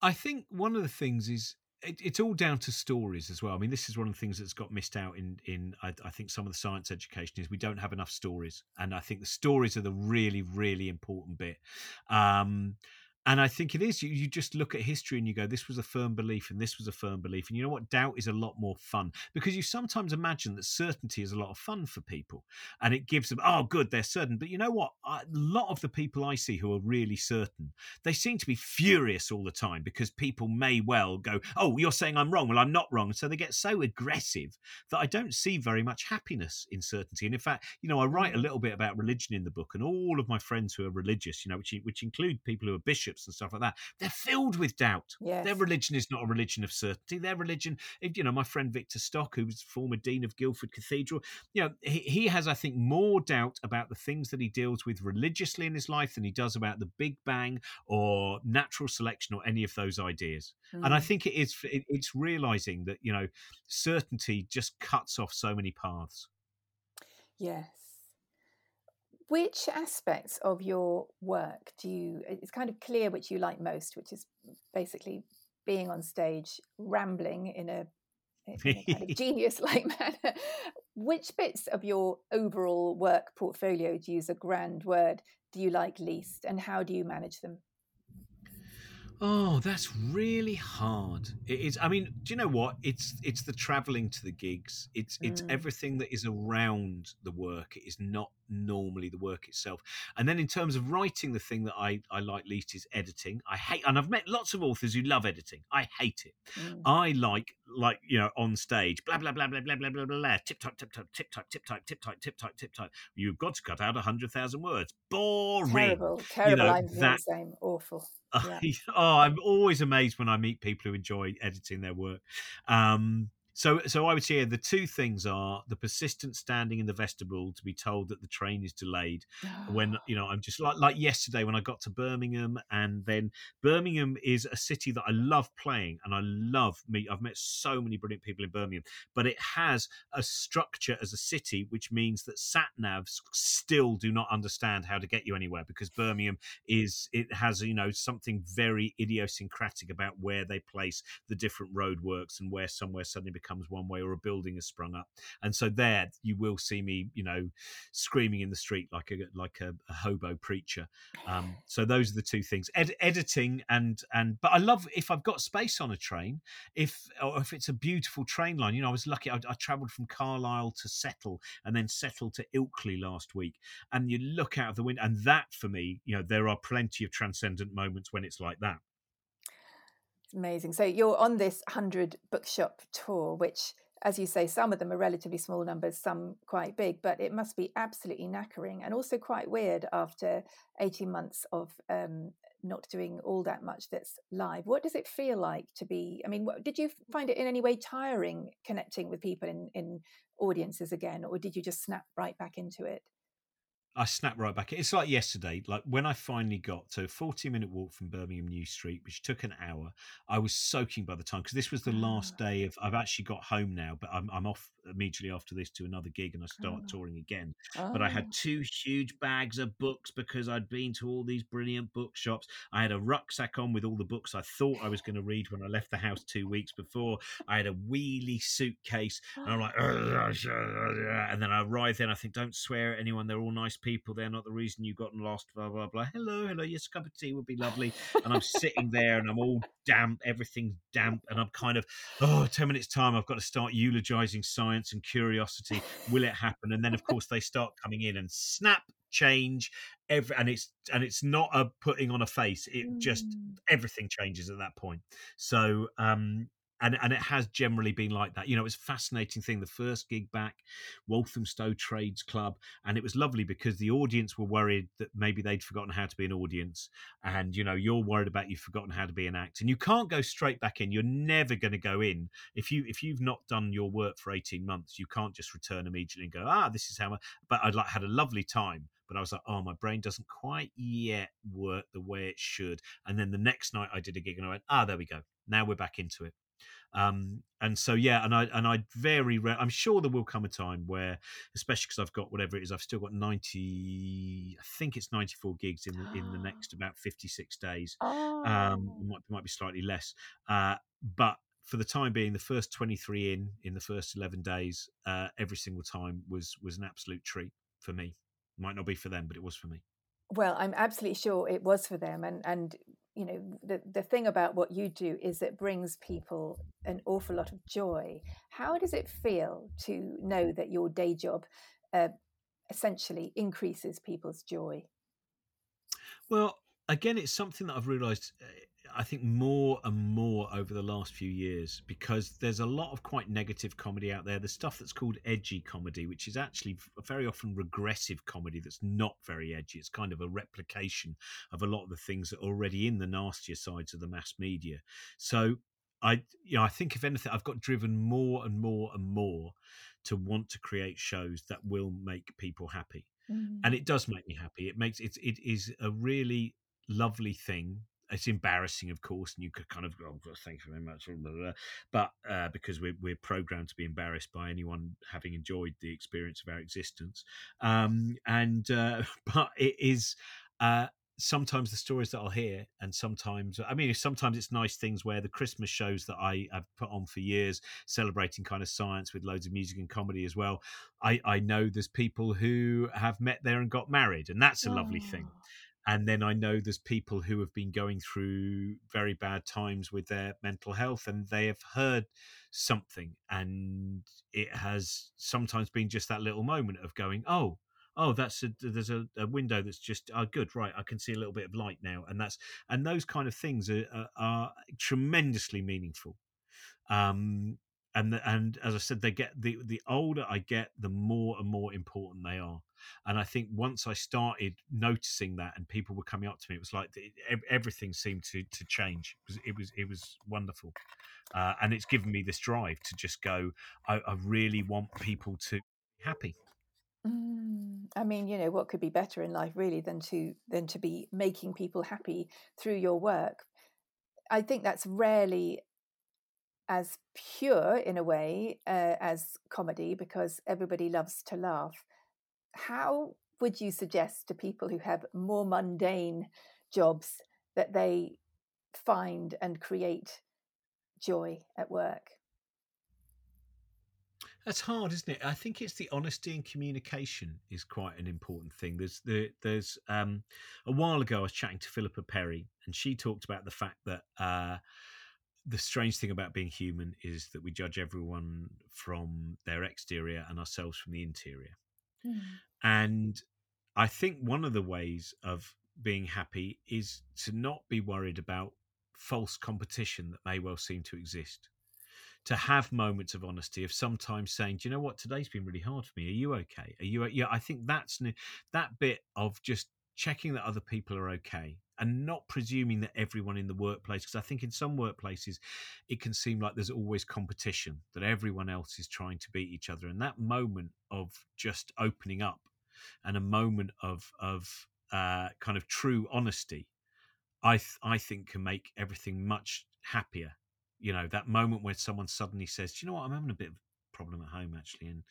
I think one of the things is it, it's all down to stories as well. I mean, this is one of the things that's got missed out in, in I, I think, some of the science education is we don't have enough stories. And I think the stories are the really, really important bit. Um, and I think it is. You, you just look at history and you go, this was a firm belief and this was a firm belief. And you know what? Doubt is a lot more fun, because you sometimes imagine that certainty is a lot of fun for people. And it gives them, oh, good, they're certain. But you know what? A lot of the people I see who are really certain, they seem to be furious all the time because people may well go, oh, you're saying I'm wrong. Well, I'm not wrong. So they get so aggressive that I don't see very much happiness in certainty. And in fact, you know, I write a little bit about religion in the book, and all of my friends who are religious, you know, which, which include people who are bishops, and stuff like that, they're filled with doubt. Yes. Their religion is not a religion of certainty. Their religion, you know, my friend Victor Stock, who was former dean of Guildford Cathedral, you know, he, he has, I think, more doubt about the things that he deals with religiously in his life than he does about the Big Bang or natural selection or any of those ideas. Mm. And I think it is, it, it's realizing that, you know, certainty just cuts off so many paths. Yes. Which aspects of your work do you, it's kind of clear which you like most, which is basically being on stage, rambling in a, in a kind of genius-like manner. Which bits of your overall work portfolio, to use a grand word, do you like least, and how do you manage them? Oh, that's really hard. It is. I mean, do you know what? It's it's the travelling to the gigs. It's it's mm. everything that is around the work. It is not normally the work itself. And then in terms of writing, the thing that I, I like least is editing. I hate, and I've met lots of authors who love editing. I hate it. Mm. I like, like, you know, on stage, blah, blah, blah, blah, blah, blah, blah, blah, tip, type, tip, type, tip, type, tip, type, tip, type, tip, type, tip, type. You've got to cut out one hundred thousand words. Boring. Terrible, terrible. You know, I'm that... the same. Awful. Yeah. Oh, I'm always amazed when I meet people who enjoy editing their work. Um, so, so I would say the two things are the persistent standing in the vestibule to be told that the train is delayed. Oh. When, you know, I'm just like like yesterday when I got to Birmingham, and then Birmingham is a city that I love playing, and I love me. I've met so many brilliant people in Birmingham, but it has a structure as a city, which means that sat navs still do not understand how to get you anywhere, because Birmingham is it has you know something very idiosyncratic about where they place the different roadworks and where somewhere suddenly becomes comes one way, or a building has sprung up. And so there you will see me, you know, screaming in the street like a like a, a hobo preacher. Um, so those are the two things. Ed- editing and and but I love if I've got space on a train, if or if it's a beautiful train line. You know, I was lucky. I, I travelled from Carlisle to Settle, and then Settle to Ilkley last week. And you look out of the window, and that for me, you know, there are plenty of transcendent moments when it's like that. Amazing. So you're on this one hundred bookshop tour, which, as you say, some of them are relatively small numbers, some quite big, but it must be absolutely knackering and also quite weird after eighteen months of um, not doing all that much that's live. What does it feel like to be, I mean, what, did you find it in any way tiring connecting with people in, in audiences again, or did you just snap right back into it? I snapped right back. It's like yesterday, like when I finally got to a forty minute walk from Birmingham New Street, which took an hour. I was soaking by the time, because this was the last day of, I've actually got home now, but I'm, I'm off immediately after this to another gig, and I start oh. touring again. Oh. But I had two huge bags of books because I'd been to all these brilliant bookshops. I had a rucksack on with all the books I thought I was going to read when I left the house two weeks before. I had a wheelie suitcase, and I'm like, and then I arrived there and I think, don't swear at anyone. They're all nice people. people they're not the reason you got lost, blah blah blah, hello hello yes, a cup of tea would be lovely. And I'm sitting there and I'm all damp, everything's damp, and I'm kind of oh ten minutes time I've got to start eulogizing science and curiosity, will it happen? And then of course they start coming in and snap change every and it's and it's not a putting on a face, it mm. just everything changes at that point. So um And and it has generally been like that. You know, it's a fascinating thing. The first gig back, Walthamstow Trades Club, and it was lovely because the audience were worried that maybe they'd forgotten how to be an audience. And, you know, you're worried about you've forgotten how to be an act. And you can't go straight back in. You're never going to go in. If, you, if you've not done your work for eighteen months, you can't just return immediately and go, ah, this is how I... But I'd like had a lovely time. But I was like, oh, my brain doesn't quite yet work the way it should. And then the next night I did a gig and I went, ah, there we go. Now we're back into it. Um, and so, yeah, and I, and I very rare, I'm sure there will come a time where, especially because I've got whatever it is, I've still got ninety, I think it's ninety-four gigs in the, in the next about fifty-six days. Oh. Um, might, might be slightly less. Uh, but for the time being, the first twenty-three in in the first eleven days, uh, every single time was was an absolute treat for me. Might not be for them, but it was for me. Well, I'm absolutely sure it was for them. And, and you know, the, the thing about what you do is it brings people an awful lot of joy. How does it feel to know that your day job uh, essentially increases people's joy? Well, again, it's something that I've realised, I think, more and more over the last few years, because there's a lot of quite negative comedy out there. There's stuff that's called edgy comedy, which is actually very often regressive comedy that's not very edgy. It's kind of a replication of a lot of the things that are already in the nastier sides of the mass media. So I, you know, I think if anything, I've got driven more and more and more to want to create shows that will make people happy. Mm. And it does make me happy. It makes it, it is a really lovely thing. It's embarrassing, of course, and you could kind of oh, thank you very much, but uh, because we're we're programmed to be embarrassed by anyone having enjoyed the experience of our existence, um, and uh, but it is uh, sometimes the stories that I'll hear, and sometimes I mean, sometimes it's nice things where the Christmas shows that I have put on for years, celebrating kind of science with loads of music and comedy as well. I I know there's people who have met there and got married, and that's a oh. lovely thing. And then I know there's people who have been going through very bad times with their mental health, and they have heard something, and it has sometimes been just that little moment of going, oh, oh, that's a, there's a, a window that's just, oh, good, right, I can see a little bit of light now. And that's and those kind of things are, are, are tremendously meaningful. Um, and the, and as I said, they get the, the older I get, the more and more important they are. And I think once I started noticing that, and people were coming up to me, it was like the, everything seemed to to change. It was it was, it was wonderful, uh, and it's given me this drive to just go. I, I really want people to be happy. Mm, I mean, you know, what could be better in life, really, than to than to be making people happy through your work? I think that's rarely as pure in a way uh, as comedy, because everybody loves to laugh. How would you suggest to people who have more mundane jobs that they find and create joy at work? That's hard, isn't it? I think it's the honesty and communication is quite an important thing. There's the, there's um, a while ago I was chatting to Philippa Perry, and she talked about the fact that uh, the strange thing about being human is that we judge everyone from their exterior and ourselves from the interior. And I think one of the ways of being happy is to not be worried about false competition that may well seem to exist, to have moments of honesty, of sometimes saying, do you know what, today's been really hard for me. Are you okay? Are you? Yeah, I think that's that bit of just checking that other people are okay, and not presuming that everyone in the workplace, because I think in some workplaces it can seem like there's always competition, that everyone else is trying to beat each other. And that moment of just opening up, and a moment of of uh, kind of true honesty, I th- I think can make everything much happier. You know, that moment when someone suddenly says, do you know what, I'm having a bit of a problem at home actually, and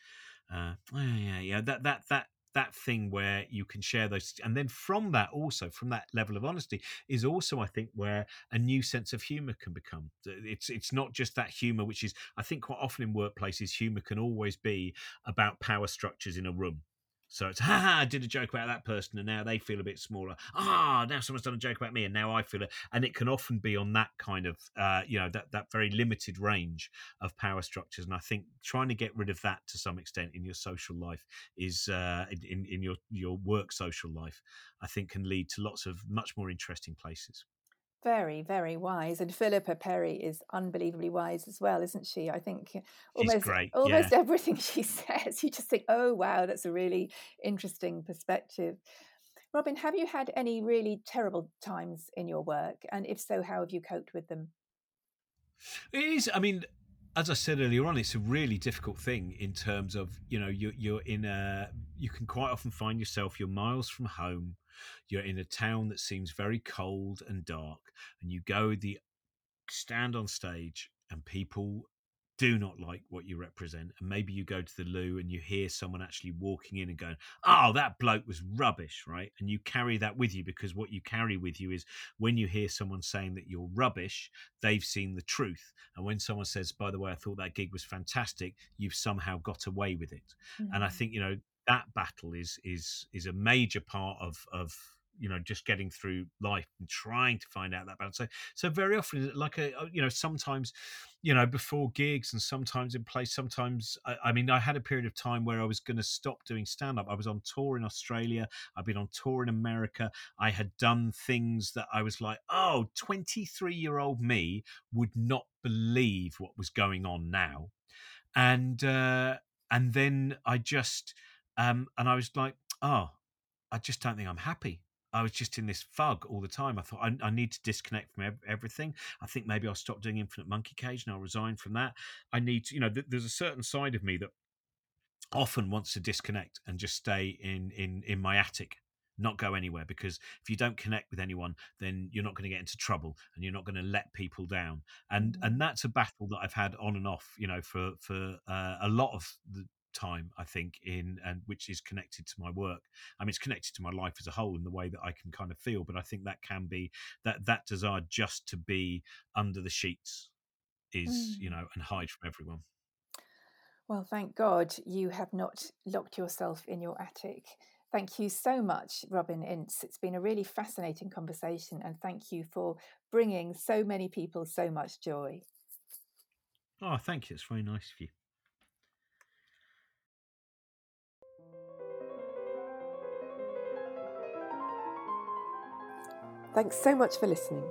uh, yeah, yeah, yeah, that that that. that thing where you can share those. And then from that also, from that level of honesty is also, I think, where a new sense of humour can become. It's it's not just that humour, which is, I think quite often in workplaces, humour can always be about power structures in a room. So it's, ha ha, I did a joke about that person and now they feel a bit smaller. Ah, now someone's done a joke about me and now I feel it. And it can often be on that kind of, uh, you know, that, that very limited range of power structures. And I think trying to get rid of that to some extent in your social life is, uh, in, in your, your work social life, I think can lead to lots of much more interesting places. Very, very wise. And Philippa Perry is unbelievably wise as well, isn't she? I think almost great, almost yeah. everything she says, you just think, oh, wow, that's a really interesting perspective. Robin, have you had any really terrible times in your work? And if so, how have you coped with them? It is, I mean, as I said earlier on, it's a really difficult thing in terms of, you know, you're, you're in a, you can quite often find yourself, you're miles from home. You're in a town that seems very cold and dark, and you go the stand on stage and people do not like what you represent, and maybe you go to the loo and you hear someone actually walking in and going, oh, that bloke was rubbish, right? And you carry that with you, because what you carry with you is when you hear someone saying that you're rubbish, they've seen the truth. And when someone says, by the way, I thought that gig was fantastic, you've somehow got away with it. Mm-hmm. And I think, you know, that battle is is is a major part of of you know, just getting through life and trying to find out that balance. So, so very often, like, a, you know, sometimes, you know, before gigs and sometimes in place, sometimes, I, I mean, I had a period of time where I was going to stop doing stand-up. I was on tour in Australia. I've been on tour in America. I had done things that I was like, oh, twenty-three-year-old me would not believe what was going on now. And, uh, and then I just, um, and I was like, oh, I just don't think I'm happy. I was just in this fug all the time. I thought, I, I need to disconnect from everything. I think maybe I'll stop doing Infinite Monkey Cage and I'll resign from that. I need to, you know, th- there's a certain side of me that often wants to disconnect and just stay in, in, in my attic, not go anywhere, because if you don't connect with anyone, then you're not going to get into trouble and you're not going to let people down. And, and that's a battle that I've had on and off, you know, for, for uh, a lot of the time, I think, in and which is connected to my work. I mean, it's connected to my life as a whole in the way that I can kind of feel, but I think that can be that that desire just to be under the sheets is, mm. you know, and hide from everyone. Well, thank God you have not locked yourself in your attic. Thank you so much, Robin Ince. It's been a really fascinating conversation, and thank you for bringing so many people so much joy. Oh, thank you. It's very nice of you. Thanks so much for listening.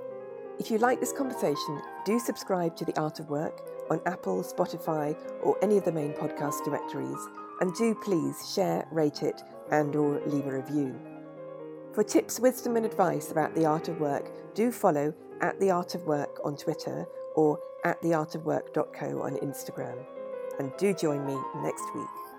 If you like this conversation, do subscribe to The Art of Work on Apple, Spotify, or any of the main podcast directories. And do please share, rate it, and or leave a review. For tips, wisdom, and advice about The Art of Work, do follow at The Art of Work on Twitter or at the art of work dot co on Instagram. And do join me next week.